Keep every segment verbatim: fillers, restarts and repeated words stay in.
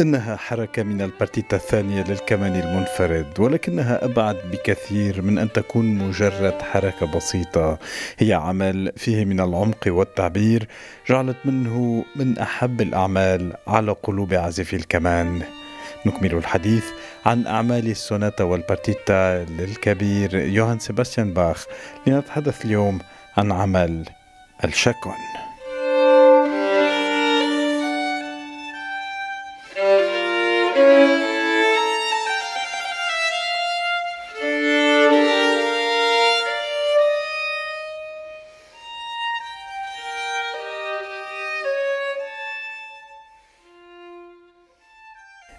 إنها حركة من البارتيتا الثانية للكمان المنفرد، ولكنها أبعد بكثير من أن تكون مجرد حركة بسيطة. هي عمل فيه من العمق والتعبير، جعلت منه من أحب الأعمال على قلوب عازفي الكمان. نكمل الحديث عن أعمال السوناتا والبارتيتا للكبير يوهان سيباستيان باخ، لنتحدث اليوم عن عمل الشاكون.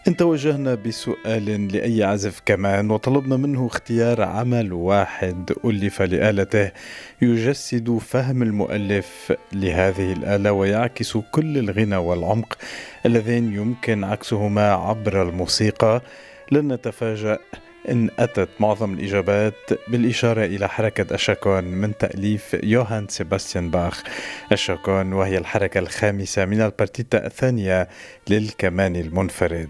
إن توجهنا بسؤال لأي عازف كمان وطلبنا منه اختيار عمل واحد ألف لآلته يجسد فهم المؤلف لهذه الآلة ويعكس كل الغنى والعمق اللذين يمكن عكسهما عبر الموسيقى، لن نتفاجأ إن أتت معظم الإجابات بالإشارة إلى حركة الشاكون من تأليف يوهان سيباستيان باخ. الشاكون وهي الحركة الخامسة من البارتيتا الثانية للكمان المنفرد،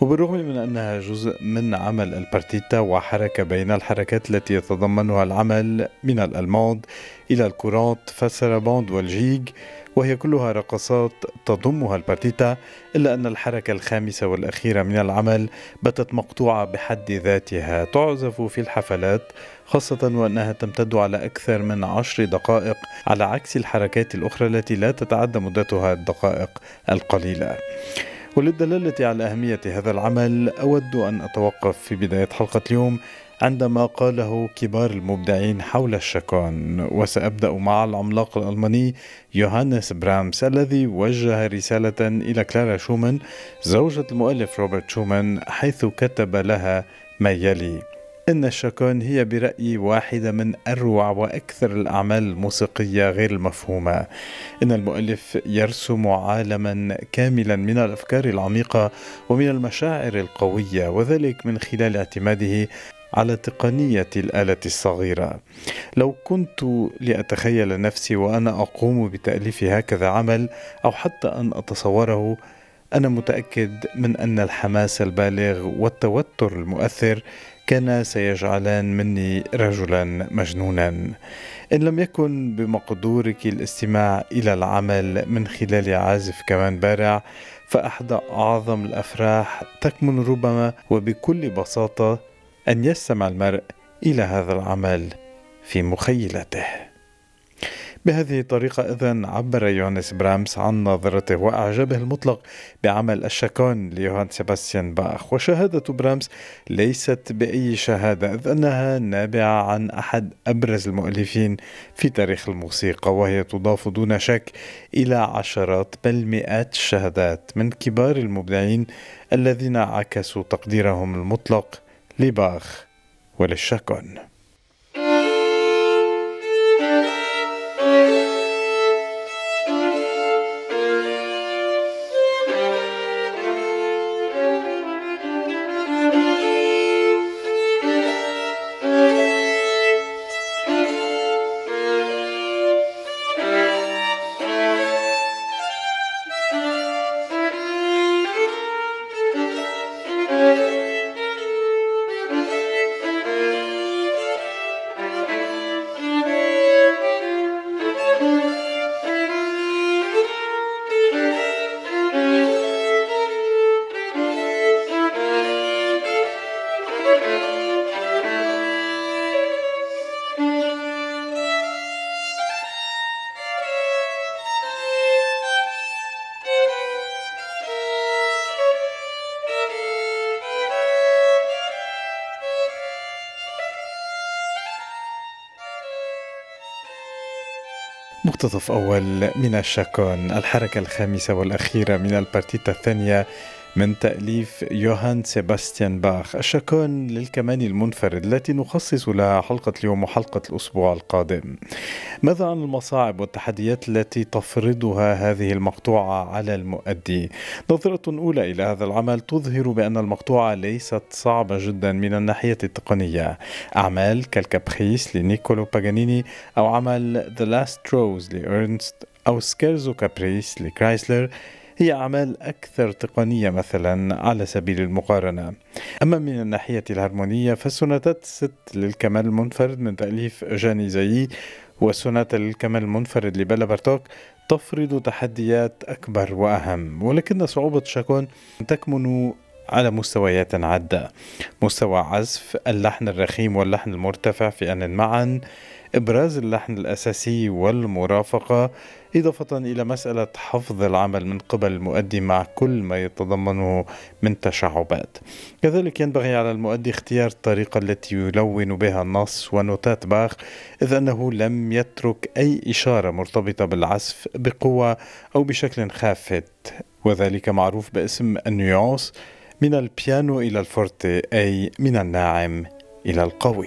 وبالرغم من أنها جزء من عمل البارتيتا وحركة بين الحركات التي يتضمنها العمل من الألماند إلى الكورات فالسراباند والجيج، وهي كلها رقصات تضمها البارتيتا، إلا أن الحركة الخامسة والأخيرة من العمل باتت مقطوعة بحد ذاتها تعزف في الحفلات، خاصة وأنها تمتد على أكثر من عشر دقائق، على عكس الحركات الأخرى التي لا تتعدى مدتها الدقائق القليلة. وللدلالة على أهمية هذا العمل أود أن أتوقف في بداية حلقة اليوم عندما قاله كبار المبدعين حول الشاكون، وسأبدأ مع العملاق الألماني يوهانس برامس الذي وجه رسالة إلى كلارا شومان زوجة المؤلف روبرت شومان، حيث كتب لها ما يلي: إن الشاكون هي برأيي واحدة من أروع وأكثر الأعمال الموسيقية غير المفهومة. إن المؤلف يرسم عالما كاملا من الأفكار العميقة ومن المشاعر القوية، وذلك من خلال اعتماده على تقنية الآلة الصغيرة. لو كنت لأتخيل نفسي وأنا أقوم بتأليف هكذا عمل أو حتى أن أتصوره، أنا متأكد من أن الحماس البالغ والتوتر المؤثر كان سيجعلان مني رجلا مجنونا. إن لم يكن بمقدورك الاستماع إلى العمل من خلال عازف كمان بارع، فأحدى أعظم الأفراح تكمن ربما وبكل بساطة أن يستمع المرء إلى هذا العمل في مخيلته. بهذه الطريقة إذن عبر يوهانس برامس عن نظرته وإعجابه المطلق بعمل الشاكون ليوهان سيباستيان باخ. وشهادة برامس ليست بأي شهادة، إذ أنها نابعة عن أحد أبرز المؤلفين في تاريخ الموسيقى، وهي تضاف دون شك إلى عشرات بل مئات الشهادات من كبار المبدعين الذين عكسوا تقديرهم المطلق لباخ وللشاكون. مقتطف أول من الشاكون، الحركة الخامسة والأخيرة من البارتيتا الثانية من تأليف يوهان سيباستيان باخ. الشاكون للكمان المنفرد التي نخصص لها حلقة اليوم وحلقة الأسبوع القادم. ماذا عن المصاعب والتحديات التي تفرضها هذه المقطوعة على المؤدي؟ نظرة أولى إلى هذا العمل تظهر بأن المقطوعة ليست صعبة جدا من الناحية التقنية. أعمال كالكابخيس لنيكولو باغانيني أو عمل The Last Rose لإرنست أو سكيرزو كابريس لكرايسلر هي أعمال أكثر تقنية مثلا على سبيل المقارنة. أما من الناحية الهارمونية فالسوناتات ست للكمان المنفرد من تأليف جاني زايه والسوناتا للكمان المنفرد لبيلا بارتوك تفرض تحديات أكبر وأهم، ولكن صعوبة شاكون تكمن على مستويات عدة: مستوى عزف اللحن الرخيم واللحن المرتفع في آن معا، إبراز اللحن الأساسي والمرافقة، إضافة إلى مسألة حفظ العمل من قبل المؤدي مع كل ما يتضمنه من تشعبات. كذلك ينبغي على المؤدي اختيار الطريقة التي يلون بها النص ونوتات باخ، إذ أنه لم يترك أي إشارة مرتبطة بالعزف بقوة أو بشكل خافت، وذلك معروف باسم النيوانس، من البيانو إلى الفورتي، أي من الناعم إلى القوي.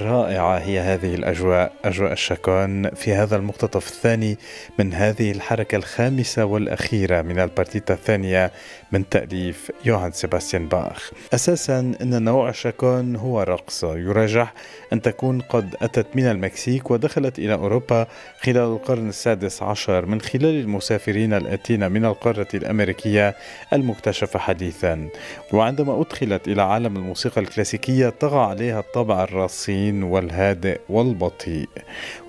رائعة هي هذه الأجواء، أجواء الشاكون في هذا المقتطف الثاني من هذه الحركة الخامسة والأخيرة من البارتيتا الثانية من تأليف يوهان سيباستيان باخ. أساسا أن نوع الشاكون هو رقصة يرجح أن تكون قد أتت من المكسيك ودخلت إلى أوروبا خلال القرن السادس عشر من خلال المسافرين الآتين من القارة الأمريكية المكتشفة حديثا، وعندما أدخلت إلى عالم الموسيقى الكلاسيكية طغى عليها الطابع الراسي والهادئ والبطيء.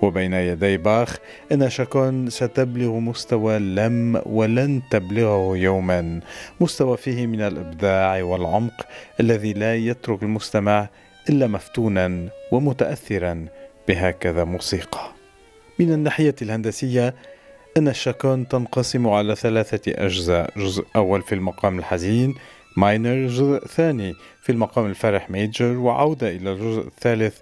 وبين يدي باخ إن شاكون ستبلغ مستوى لم ولن تبلغه يوما، مستوى فيه من الإبداع والعمق الذي لا يترك المستمع إلا مفتونا ومتأثرا بهكذا موسيقى. من الناحية الهندسية إن الشاكون تنقسم على ثلاثة أجزاء: جزء أول في المقام الحزين ماينر، جزء ثاني في المقام الفرح ميجر، وعودة إلى الجزء الثالث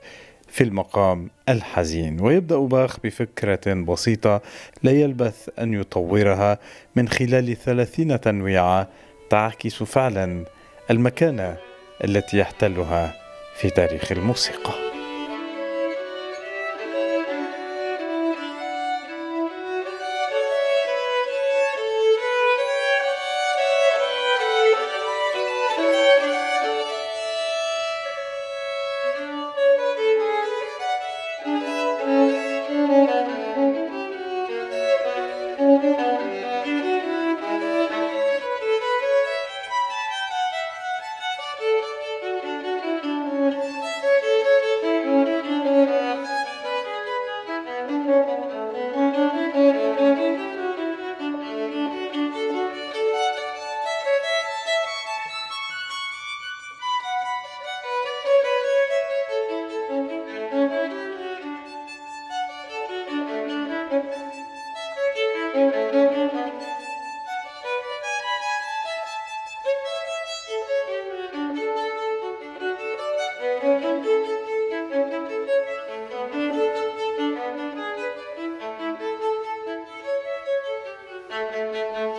في المقام الحزين. ويبدأ باخ بفكرة بسيطة لا يلبث أن يطورها من خلال ثلاثين تنويعة تعكس فعلا المكانة التي يحتلها في تاريخ الموسيقى. Thank you.